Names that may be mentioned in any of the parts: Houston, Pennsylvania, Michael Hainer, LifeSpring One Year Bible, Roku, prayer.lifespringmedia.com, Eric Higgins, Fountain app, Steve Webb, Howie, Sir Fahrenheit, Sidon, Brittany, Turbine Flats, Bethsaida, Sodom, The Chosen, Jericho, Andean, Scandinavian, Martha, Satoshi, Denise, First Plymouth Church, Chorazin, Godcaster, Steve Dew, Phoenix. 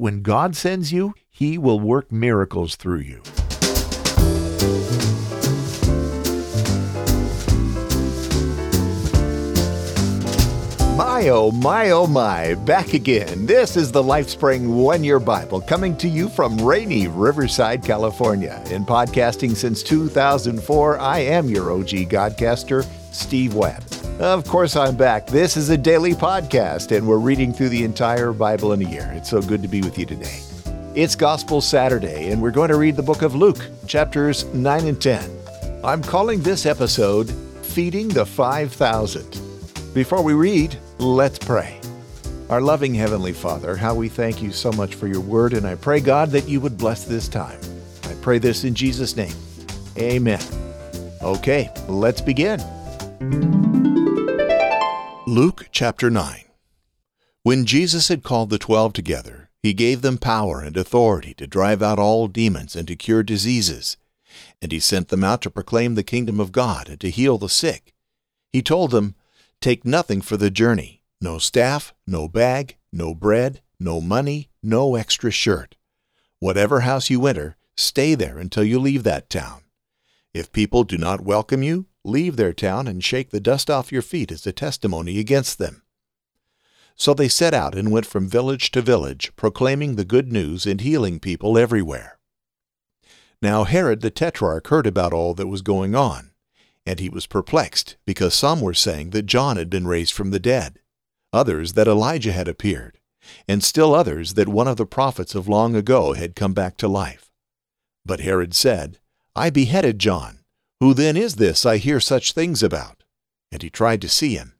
When God sends you, He will work miracles through you. My, oh, my, oh, my. Back again. This is the LifeSpring One Year Bible coming to you from rainy Riverside, California. In podcasting since 2004, I am your OG Godcaster, Steve Webb. Of course, I'm back. This is a daily podcast, and we're reading through the entire Bible in a year. It's so good to be with you today. It's Gospel Saturday, and we're going to read the book of Luke, chapters 9 and 10. I'm calling this episode, Feeding the 5,000. Before we read, let's pray. Our loving Heavenly Father, how we thank you so much for your word, and I pray, God, that you would bless this time. I pray this in Jesus' name. Amen. Okay, let's begin. Luke chapter 9. When Jesus had called the 12 together, he gave them power and authority to drive out all demons and to cure diseases. And he sent them out to proclaim the kingdom of God and to heal the sick. He told them, "Take nothing for the journey, no staff, no bag, no bread, no money, no extra shirt. Whatever house you enter, stay there until you leave that town. If people do not welcome you, leave their town and shake the dust off your feet as a testimony against them." So they set out and went from village to village, proclaiming the good news and healing people everywhere. Now Herod the Tetrarch heard about all that was going on, and he was perplexed, because some were saying that John had been raised from the dead, others that Elijah had appeared, and still others that one of the prophets of long ago had come back to life. But Herod said, "I beheaded John. Who then is this I hear such things about?" And he tried to see him.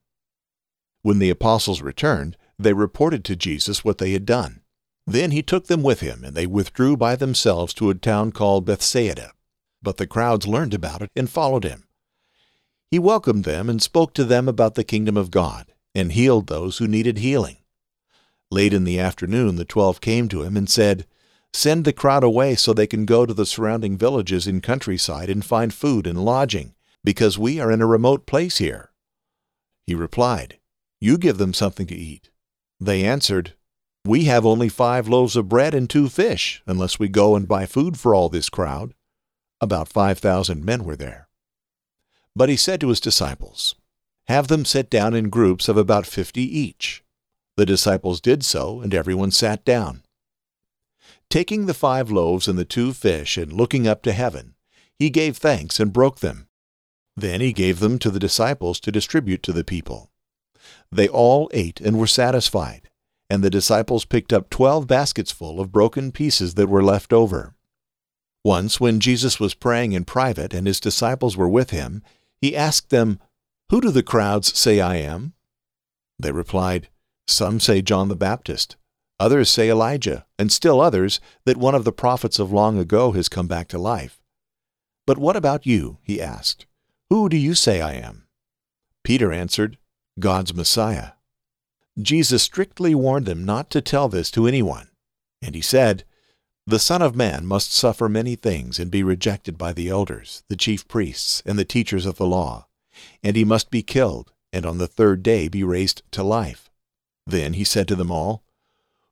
When the apostles returned, they reported to Jesus what they had done. Then he took them with him, and they withdrew by themselves to a town called Bethsaida. But the crowds learned about it and followed him. He welcomed them and spoke to them about the kingdom of God, and healed those who needed healing. Late in the afternoon, the 12 came to him and said, "Send the crowd away so they can go to the surrounding villages and countryside and find food and lodging, because we are in a remote place here." He replied, "You give them something to eat." They answered, "We have only 5 loaves of bread and 2 fish, unless we go and buy food for all this crowd." About 5,000 men were there. But he said to his disciples, "Have them sit down in groups of about 50 each." The disciples did so, and everyone sat down. Taking the 5 loaves and the 2 fish and looking up to heaven, he gave thanks and broke them. Then he gave them to the disciples to distribute to the people. They all ate and were satisfied, and the disciples picked up 12 baskets full of broken pieces that were left over. Once, when Jesus was praying in private and his disciples were with him, he asked them, "Who do the crowds say I am?" They replied, "Some say John the Baptist. Others say Elijah, and still others that one of the prophets of long ago has come back to life." "But what about you?" he asked. "Who do you say I am?" Peter answered, "God's Messiah." Jesus strictly warned them not to tell this to anyone, and he said, "The Son of Man must suffer many things and be rejected by the elders, the chief priests, and the teachers of the law, and he must be killed, and on the 3rd day be raised to life." Then he said to them all,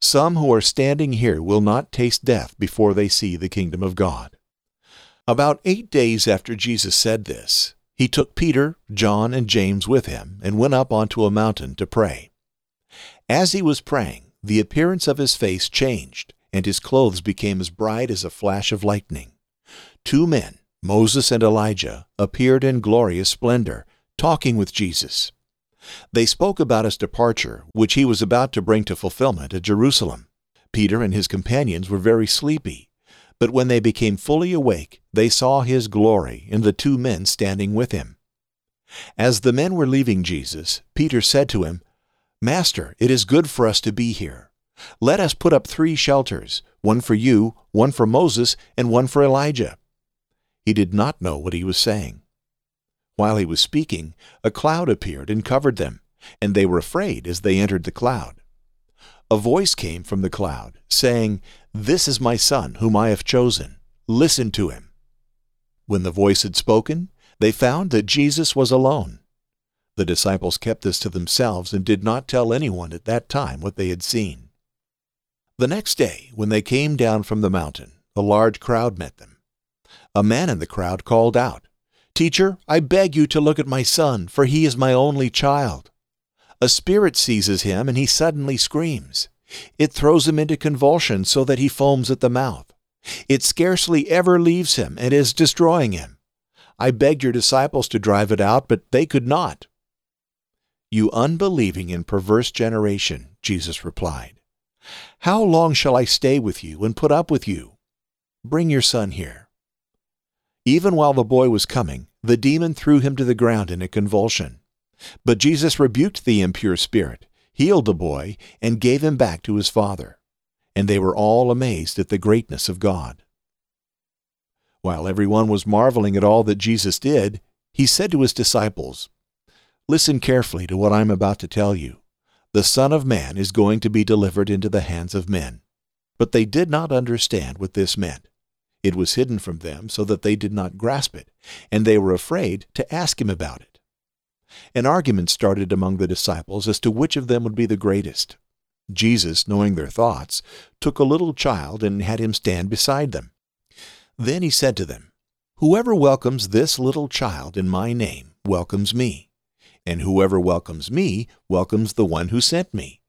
some who are standing here will not taste death before they see the kingdom of God." About 8 days after Jesus said this, he took Peter, John, and James with him and went up onto a mountain to pray. As he was praying, the appearance of his face changed, and his clothes became as bright as a flash of lightning. 2 men, Moses and Elijah, appeared in glorious splendor, talking with Jesus. They spoke about his departure, which he was about to bring to fulfillment at Jerusalem. Peter and his companions were very sleepy, but when they became fully awake, they saw his glory and the 2 men standing with him. As the men were leaving Jesus, Peter said to him, "Master, it is good for us to be here. let us put up 3 shelters, one for you, one for Moses, and one for Elijah. He did not know what he was saying. While he was speaking, a cloud appeared and covered them, and they were afraid as they entered the cloud. A voice came from the cloud, saying, "This is my son, whom I have chosen. Listen to him." When the voice had spoken, they found that Jesus was alone. The disciples kept this to themselves and did not tell anyone at that time what they had seen. The next day, when they came down from the mountain, a large crowd met them. A man in the crowd called out, "Teacher, I beg you to look at my son, for he is my only child. A spirit seizes him, and he suddenly screams. It throws him into convulsions so that he foams at the mouth. It scarcely ever leaves him and is destroying him. I begged your disciples to drive it out, but they could not." "You unbelieving and perverse generation," Jesus replied. "How long shall I stay with you and put up with you? Bring your son here." Even while the boy was coming, the demon threw him to the ground in a convulsion. But Jesus rebuked the impure spirit, healed the boy, and gave him back to his father. And they were all amazed at the greatness of God. While everyone was marveling at all that Jesus did, he said to his disciples, "Listen carefully to what I am about to tell you. The Son of Man is going to be delivered into the hands of men." But they did not understand what this meant. It was hidden from them so that they did not grasp it, and they were afraid to ask him about it. An argument started among the disciples as to which of them would be the greatest. Jesus, knowing their thoughts, took a little child and had him stand beside them. Then he said to them, "Whoever welcomes this little child in my name welcomes me, and whoever welcomes me welcomes the one who sent me.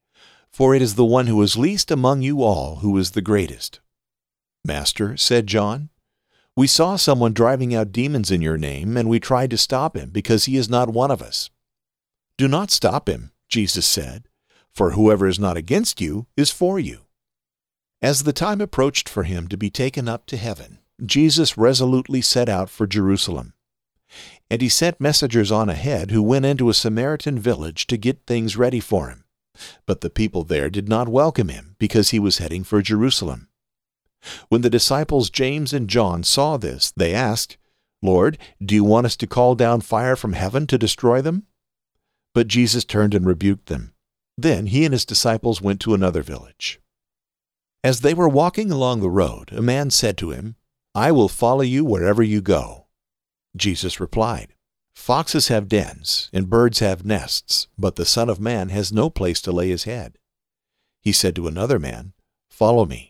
For it is the one who is least among you all who is the greatest." "Master," said John, "we saw someone driving out demons in your name, and we tried to stop him because he is not one of us." "Do not stop him," Jesus said, "for whoever is not against you is for you." As the time approached for him to be taken up to heaven, Jesus resolutely set out for Jerusalem. And he sent messengers on ahead who went into a Samaritan village to get things ready for him. But the people there did not welcome him because he was heading for Jerusalem. When the disciples James and John saw this, they asked, "Lord, do you want us to call down fire from heaven to destroy them?" But Jesus turned and rebuked them. Then he and his disciples went to another village. As they were walking along the road, a man said to him, "I will follow you wherever you go." Jesus replied, "Foxes have dens, and birds have nests, but the Son of Man has no place to lay his head." He said to another man, "Follow me."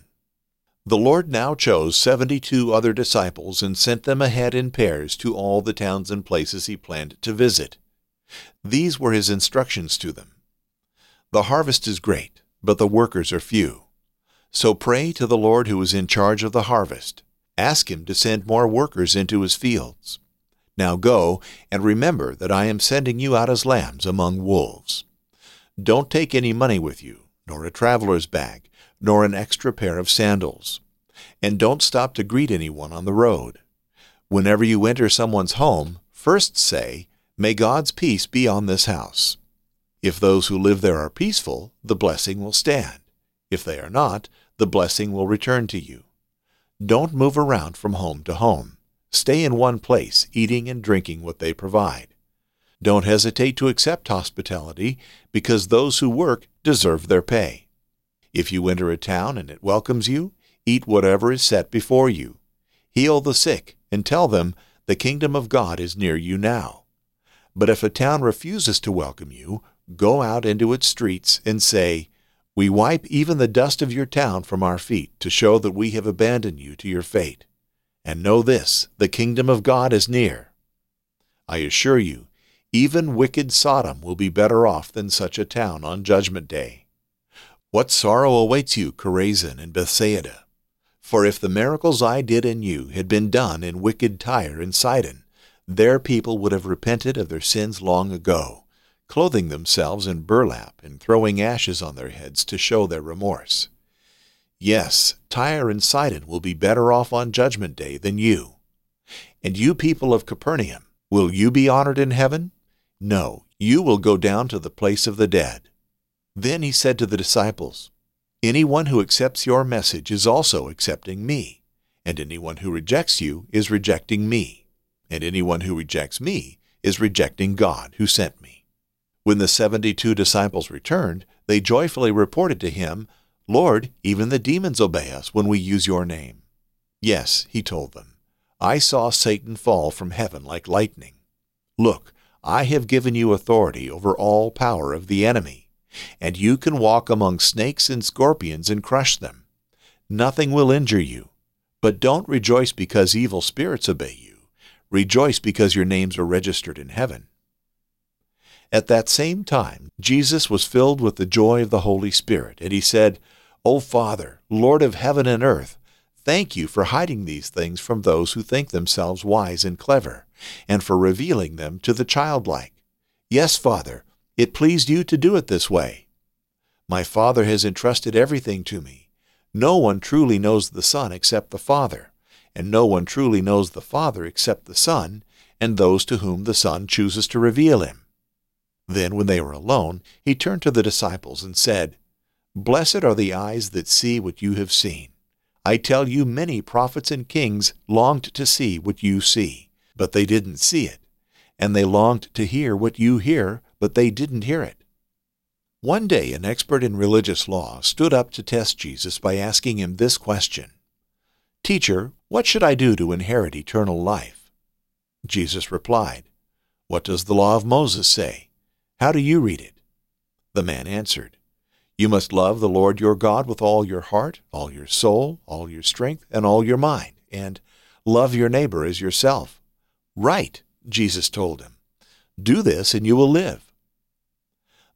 The Lord now chose 72 other disciples and sent them ahead in pairs to all the towns and places he planned to visit. These were his instructions to them. "The harvest is great, but the workers are few. So pray to the Lord who is in charge of the harvest. Ask him to send more workers into his fields. Now go, and remember that I am sending you out as lambs among wolves. Don't take any money with you, nor a traveler's bag, nor an extra pair of sandals. And don't stop to greet anyone on the road. Whenever you enter someone's home, first say, 'May God's peace be on this house.' If those who live there are peaceful, the blessing will stand. If they are not, the blessing will return to you. Don't move around from home to home. Stay in one place, eating and drinking what they provide. Don't hesitate to accept hospitality, because those who work deserve their pay. If you enter a town and it welcomes you, eat whatever is set before you. Heal the sick and tell them, 'The kingdom of God is near you now.' But if a town refuses to welcome you, go out into its streets and say, 'We wipe even the dust of your town from our feet to show that we have abandoned you to your fate. And know this, the kingdom of God is near.' I assure you, even wicked Sodom will be better off than such a town on Judgment Day. What sorrow awaits you, Chorazin and Bethsaida! For if the miracles I did in you had been done in wicked Tyre and Sidon, their people would have repented of their sins long ago, clothing themselves in burlap and throwing ashes on their heads to show their remorse. Yes, Tyre and Sidon will be better off on Judgment Day than you. And you people of Capernaum, will you be honored in heaven? No, you will go down to the place of the dead. Then he said to the disciples, Anyone who accepts your message is also accepting me, and anyone who rejects you is rejecting me, and anyone who rejects me is rejecting God who sent me. When the 72 disciples returned, they joyfully reported to him, Lord, even the demons obey us when we use your name. Yes, he told them, I saw Satan fall from heaven like lightning. Look, I have given you authority over all power of the enemy, and you can walk among snakes and scorpions and crush them. Nothing will injure you, but don't rejoice because evil spirits obey you. Rejoice because your names are registered in heaven. At that same time, Jesus was filled with the joy of the Holy Spirit, and he said, O Father, Lord of heaven and earth, thank you for hiding these things from those who think themselves wise and clever, and for revealing them to the childlike. Yes, Father, it pleased you to do it this way. My Father has entrusted everything to me. No one truly knows the Son except the Father, and no one truly knows the Father except the Son, and those to whom the Son chooses to reveal him. Then, when they were alone, he turned to the disciples and said, Blessed are the eyes that see what you have seen. I tell you, many prophets and kings longed to see what you see, but they didn't see it, and they longed to hear what you hear, but they didn't hear it. One day, an expert in religious law stood up to test Jesus by asking him this question, Teacher, what should I do to inherit eternal life? Jesus replied, What does the law of Moses say? How do you read it? The man answered, You must love the Lord your God with all your heart, all your soul, all your strength, and all your mind, and love your neighbor as yourself. Right, Jesus told him. Do this and you will live.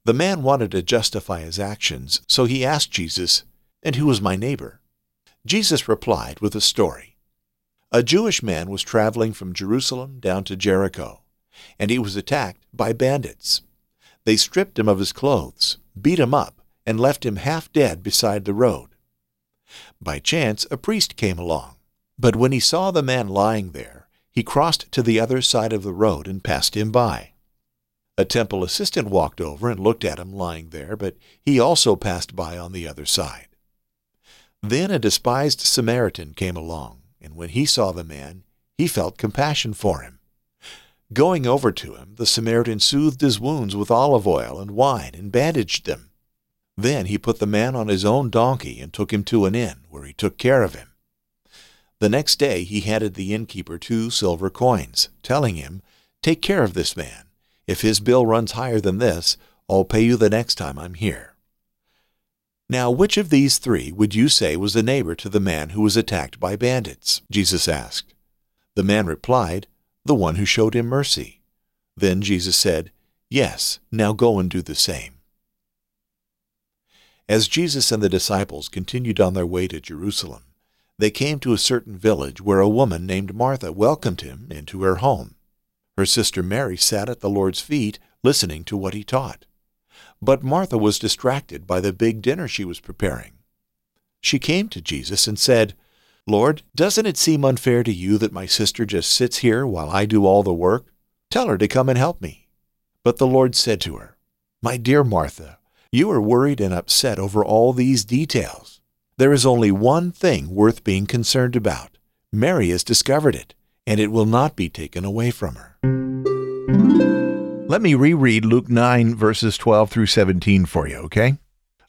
The man wanted to justify his actions, so he asked Jesus, And who was my neighbor? Jesus replied with a story. A Jewish man was traveling from Jerusalem down to Jericho, and he was attacked by bandits. They stripped him of his clothes, beat him up, and left him half dead beside the road. By chance, a priest came along, but when he saw the man lying there, he crossed to the other side of the road and passed him by. A temple assistant walked over and looked at him lying there, but he also passed by on the other side. Then a despised Samaritan came along, and when he saw the man, he felt compassion for him. Going over to him, the Samaritan soothed his wounds with olive oil and wine and bandaged them. Then he put the man on his own donkey and took him to an inn, where he took care of him. The next day he handed the innkeeper 2 silver coins, telling him, Take care of this man. If his bill runs higher than this, I'll pay you the next time I'm here. Now, which of these 3 would you say was the neighbor to the man who was attacked by bandits? Jesus asked. The man replied, The one who showed him mercy. Then Jesus said, Yes, now go and do the same. As Jesus and the disciples continued on their way to Jerusalem, they came to a certain village where a woman named Martha welcomed him into her home. Her sister Mary sat at the Lord's feet, listening to what he taught. But Martha was distracted by the big dinner she was preparing. She came to Jesus and said, Lord, doesn't it seem unfair to you that my sister just sits here while I do all the work? Tell her to come and help me. But the Lord said to her, My dear Martha, you are worried and upset over all these details. There is only one thing worth being concerned about. Mary has discovered it, and it will not be taken away from her. Let me reread Luke 9, verses 12 through 17 for you, okay?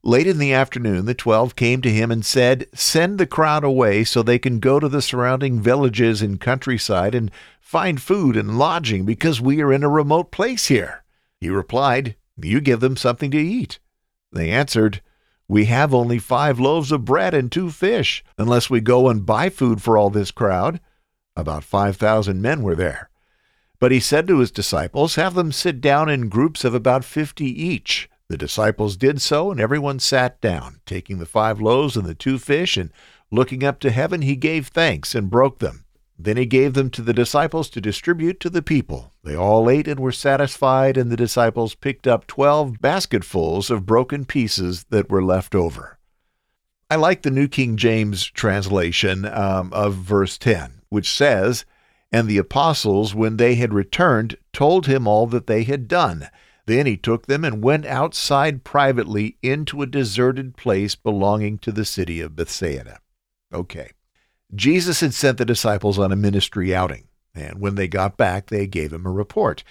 Late in the afternoon, the 12 came to him and said, Send the crowd away so they can go to the surrounding villages and countryside and find food and lodging, because we are in a remote place here. He replied, You give them something to eat. They answered, We have only 5 loaves of bread and 2 fish, unless we go and buy food for all this crowd. About 5,000 men were there. But he said to his disciples, Have them sit down in groups of about 50 each. The disciples did so, and everyone sat down, taking the 5 loaves and the 2 fish, and Looking up to heaven, he gave thanks and broke them. Then he gave them to the disciples to distribute to the people. They all ate and were satisfied, and the disciples picked up 12 basketfuls of broken pieces that were left over. I like the New King James translation of verse 10, which says, "And the apostles, when they had returned, told him all that they had done. Then he took them and went outside privately into a deserted place belonging to the city of Bethsaida." Okay. Jesus had sent the disciples on a ministry outing, and when they got back, they gave him a report.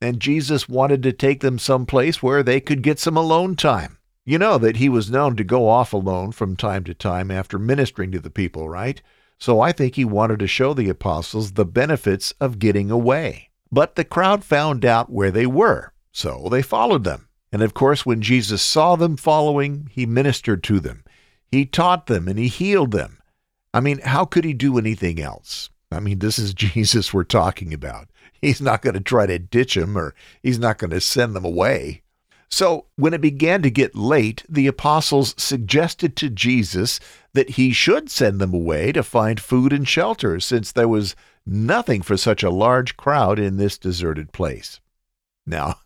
And Jesus wanted to take them someplace where they could get some alone time. You know that he was known to go off alone from time to time after ministering to the people, right? So I think he wanted to show the apostles the benefits of getting away. But the crowd found out where they were, so they followed them. And of course, when Jesus saw them following, he ministered to them. He taught them and he healed them. I mean, how could he do anything else? I mean, this is Jesus we're talking about. He's not going to try to ditch him, or he's not going to send them away. So when it began to get late, the apostles suggested to Jesus that he should send them away to find food and shelter, since there was nothing for such a large crowd in this deserted place. Now,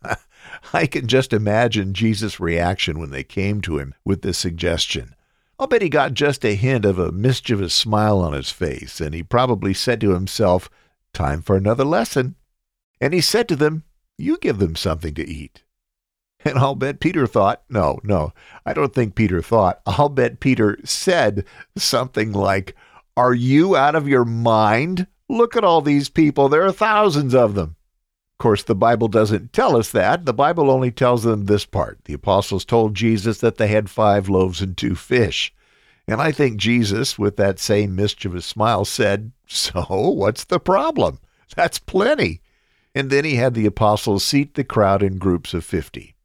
I can just imagine Jesus' reaction when they came to him with this suggestion. I'll bet he got just a hint of a mischievous smile on his face, and he probably said to himself, "Time for another lesson." And he said to them, "You give them something to eat." And I'll bet Peter thought, I'll bet Peter said something like, "Are you out of your mind? Look at all these people. There are thousands of them." Of course, the Bible doesn't tell us that. The Bible only tells them this part. The apostles told Jesus that they had 5 loaves and 2 fish. And I think Jesus, with that same mischievous smile, said, "So what's the problem? That's plenty." And then he had the apostles seat the crowd in groups of 50.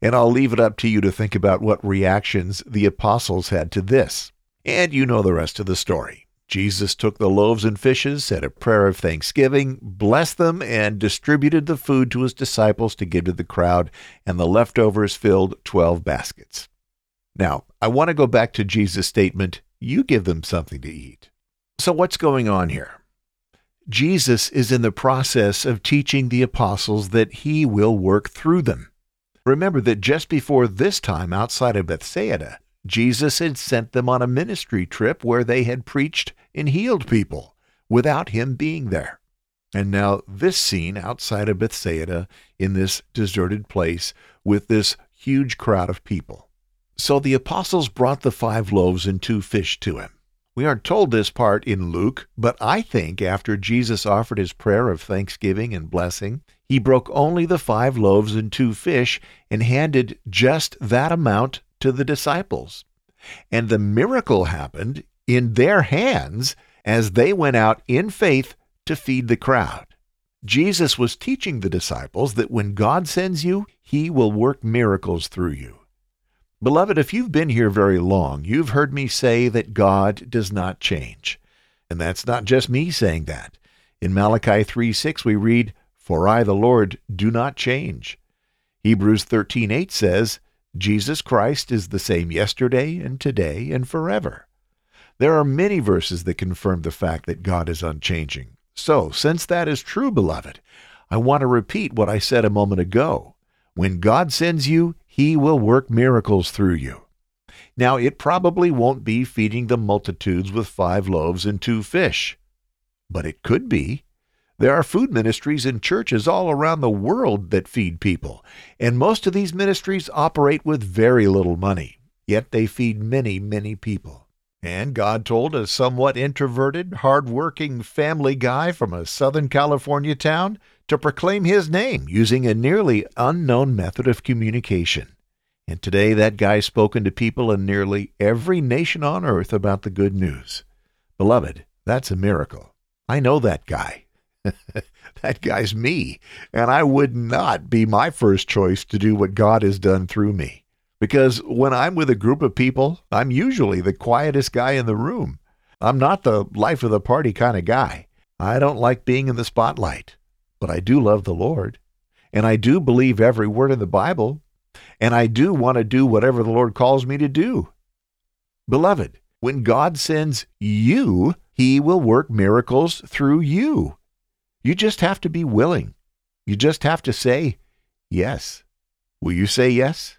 And I'll leave it up to you to think about what reactions the apostles had to this. And you know the rest of the story. Jesus took the loaves and fishes, said a prayer of thanksgiving, blessed them, and distributed the food to his disciples to give to the crowd, and the leftovers filled 12 baskets. Now, I want to go back to Jesus' statement, "You give them something to eat." So what's going on here? Jesus is in the process of teaching the apostles that he will work through them. Remember that just before this time outside of Bethsaida, Jesus had sent them on a ministry trip where they had preached and healed people without him being there. And now this scene outside of Bethsaida in this deserted place with this huge crowd of people. So the apostles brought the 5 loaves and 2 fish to him. We aren't told this part in Luke, but I think after Jesus offered his prayer of thanksgiving and blessing, he broke only the 5 loaves and 2 fish and handed just that amount to the disciples. And the miracle happened in their hands as they went out in faith to feed the crowd. Jesus was teaching the disciples that when God sends you, he will work miracles through you. Beloved, if you've been here very long, you've heard me say that God does not change. And that's not just me saying that. In Malachi 3:6, we read, "For I, the Lord, do not change." Hebrews 13:8 says, "Jesus Christ is the same yesterday and today and forever." There are many verses that confirm the fact that God is unchanging. So, since that is true, beloved, I want to repeat what I said a moment ago. When God sends you, he will work miracles through you. Now, it probably won't be feeding the multitudes with 5 loaves and 2 fish, but it could be. There are food ministries and churches all around the world that feed people, and most of these ministries operate with very little money, yet they feed many, many people. And God told a somewhat introverted, hard-working family guy from a Southern California town to proclaim his name using a nearly unknown method of communication. And today that guy's spoken to people in nearly every nation on earth about the good news. Beloved, that's a miracle. I know that guy. That guy's me, and I would not be my first choice to do what God has done through me. Because when I'm with a group of people, I'm usually the quietest guy in the room. I'm not the life of the party kind of guy. I don't like being in the spotlight, but I do love the Lord, and I do believe every word in the Bible, and I do want to do whatever the Lord calls me to do. Beloved, When God sends you, He will work miracles through you. You just have to be willing. You just have to say yes. Will you say yes?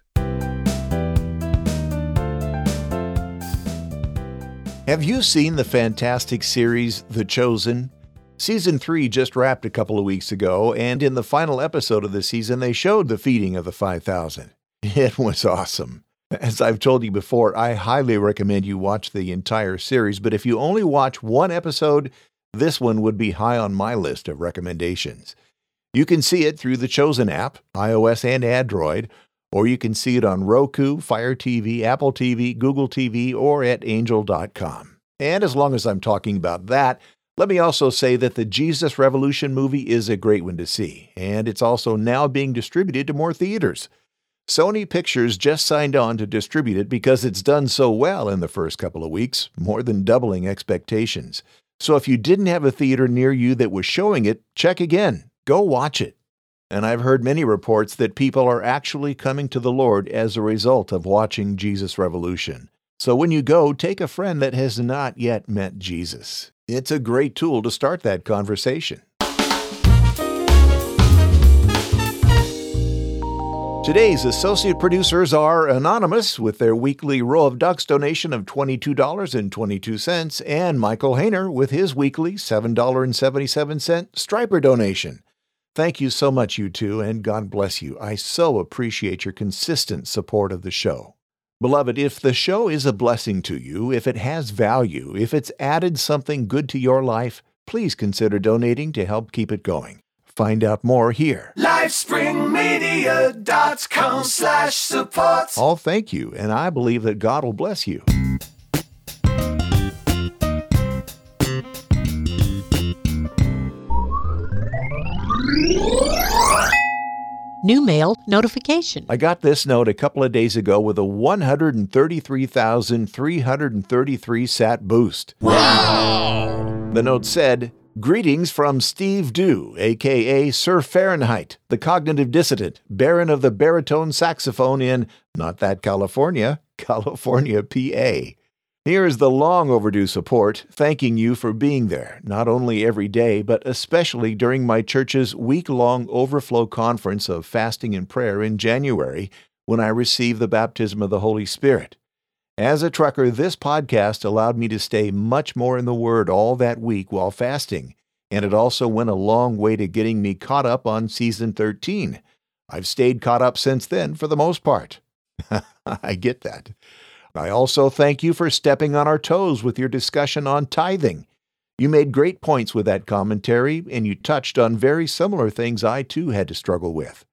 Have you seen the fantastic series, The Chosen? Season 3 just wrapped a couple of weeks ago, and in the final episode of the season, they showed the feeding of the 5,000. It was awesome. As I've told you before, I highly recommend you watch the entire series, but if you only watch one episode, this one would be high on my list of recommendations. You can see it through the Chosen app, iOS and Android, or you can see it on Roku, Fire TV, Apple TV, Google TV, or at angel.com. And as long as I'm talking about that, let me also say that the Jesus Revolution movie is a great one to see, and it's also now being distributed to more theaters. Sony Pictures just signed on to distribute it because it's done so well in the first couple of weeks, more than doubling expectations. So if you didn't have a theater near you that was showing it, check again. Go watch it. And I've heard many reports that people are actually coming to the Lord as a result of watching Jesus Revolution. So when you go, take a friend that has not yet met Jesus. It's a great tool to start that conversation. Today's associate producers are Anonymous with their weekly Row of Ducks donation of $22.22 and Michael Hainer with his weekly $7.77 Striper donation. Thank you so much, you two, and God bless you. I so appreciate your consistent support of the show. Beloved, if the show is a blessing to you, if it has value, if it's added something good to your life, please consider donating to help keep it going. Find out more here. LifespringMedia.com/support. All thank you, and I believe that God will bless you. New mail notification. I got this note a couple of days ago with a 133,333 sat boost. Wow! The note said, "Greetings from Steve Dew, a.k.a. Sir Fahrenheit, the cognitive dissident, baron of the baritone saxophone in, not that California, PA. Here is the long overdue support, thanking you for being there, not only every day, but especially during my church's week-long overflow conference of fasting and prayer in January, when I received the baptism of the Holy Spirit. As a trucker, this podcast allowed me to stay much more in the Word all that week while fasting, and it also went a long way to getting me caught up on Season 13. I've stayed caught up since then for the most part." I get that. "I also thank you for stepping on our toes with your discussion on tithing. You made great points with that commentary, and you touched on very similar things I too had to struggle with.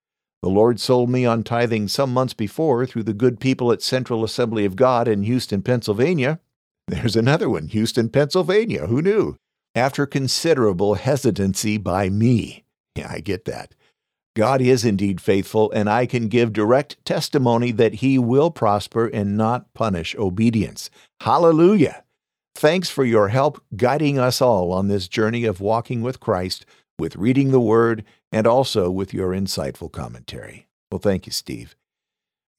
The Lord sold me on tithing some months before through the good people at Central Assembly of God in Houston, Pennsylvania." There's another one, Houston, Pennsylvania. Who knew? "After considerable hesitancy by me." Yeah, I get that. God is indeed faithful, and I can give direct testimony that He will prosper and not punish obedience. Hallelujah! Thanks for your help guiding us all on this journey of walking with Christ, with reading the Word, and also with your insightful commentary." Well, thank you, Steve.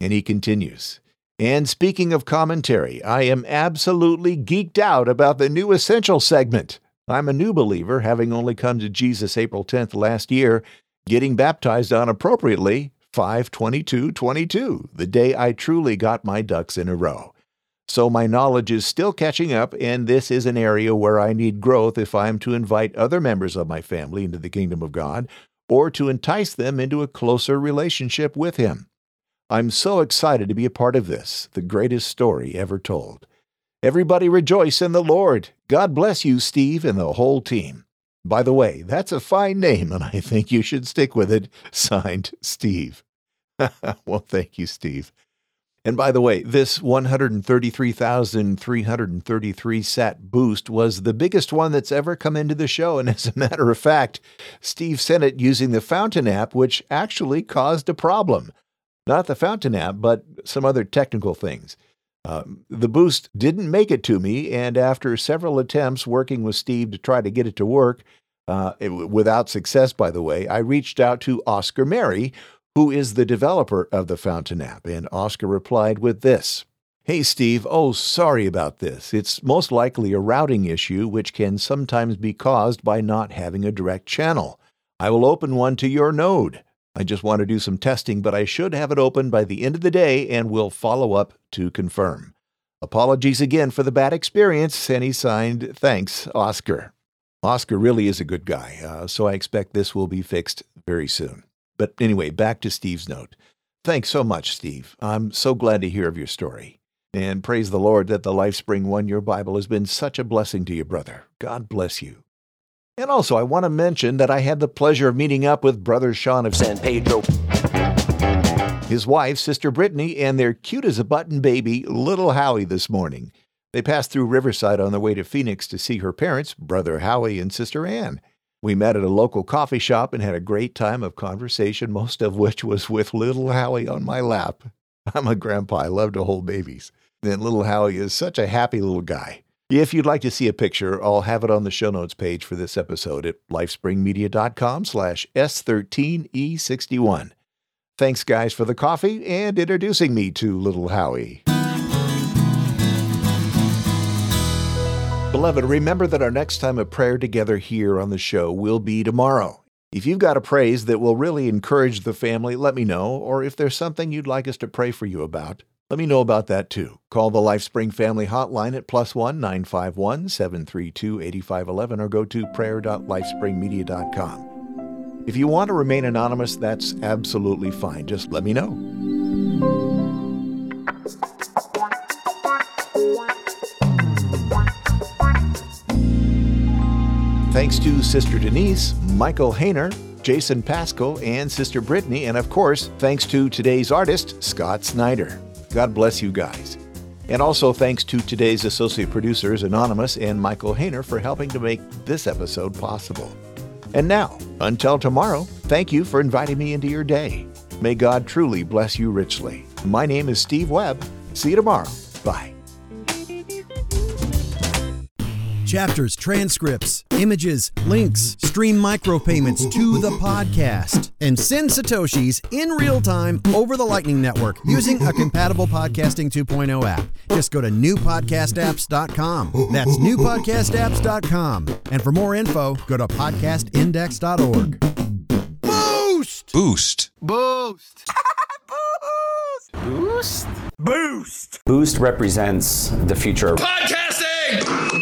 And he continues, "And speaking of commentary, I am absolutely geeked out about the new Essential segment. I'm a new believer, having only come to Jesus April 10th last year, getting baptized on appropriately 5/22/22, the day I truly got my ducks in a row. So my knowledge is still catching up, and this is an area where I need growth if I am to invite other members of my family into the kingdom of God, or to entice them into a closer relationship with Him. I'm so excited to be a part of this, the greatest story ever told. Everybody rejoice in the Lord. God bless you, Steve, and the whole team. By the way, that's a fine name, and I think you should stick with it. Signed, Steve." Well, thank you, Steve. And by the way, this 133,333 sat boost was the biggest one that's ever come into the show. And as a matter of fact, Steve sent it using the Fountain app, which actually caused a problem. Not the Fountain app, but some other technical things. The boost didn't make it to me. And after several attempts working with Steve to try to get it to work, without success, by the way, I reached out to Oscar Merry, who is the developer of the Fountain app, and Oscar replied with this. Hey, Steve, oh, sorry about this. It's most likely a routing issue, which can sometimes be caused by not having a direct channel. I will open one to your node. I just want to do some testing, but I should have it open by the end of the day and will follow up to confirm. Apologies again for the bad experience, and he signed, thanks, Oscar. Oscar really is a good guy, so I expect this will be fixed very soon. But anyway, back to Steve's note. Thanks so much, Steve. I'm so glad to hear of your story. And praise the Lord that the LifeSpring One Year Bible has been such a blessing to you, brother. God bless you. And also, I want to mention that I had the pleasure of meeting up with Brother Sean of San Pedro, his wife, Sister Brittany, and their cute-as-a-button baby, little Howie, this morning. They passed through Riverside on their way to Phoenix to see her parents, Brother Howie and Sister Ann. We met at a local coffee shop and had a great time of conversation, most of which was with little Howie on my lap. I'm a grandpa. I love to hold babies. And little Howie is such a happy little guy. If you'd like to see a picture, I'll have it on the show notes page for this episode at lifespringmedia.com/S13E61. Thanks, guys, for the coffee and introducing me to little Howie. Beloved, remember that our next time of prayer together here on the show will be tomorrow. If you've got a praise that will really encourage the family, let me know. Or if there's something you'd like us to pray for you about, let me know about that too. Call the LifeSpring Family Hotline at +1 951 732 8511 or go to prayer.lifespringmedia.com. If you want to remain anonymous, that's absolutely fine. Just let me know. Thanks to Sister Denise, Michael Hainer, Jason Pasco, and Sister Brittany. And of course, thanks to today's artist, Scott Snyder. God bless you guys. And also thanks to today's associate producers, Anonymous and Michael Hainer, for helping to make this episode possible. And now, until tomorrow, thank you for inviting me into your day. May God truly bless you richly. My name is Steve Webb. See you tomorrow. Bye. Chapters, transcripts, images, links, stream micropayments to the podcast, and send Satoshis in real time over the Lightning Network using a compatible Podcasting 2.0 app. Just go to newpodcastapps.com. That's newpodcastapps.com. And for more info, go to podcastindex.org. Boost! Boost! Boost! Boost! Boost! Boost! Boost represents the future of podcasting!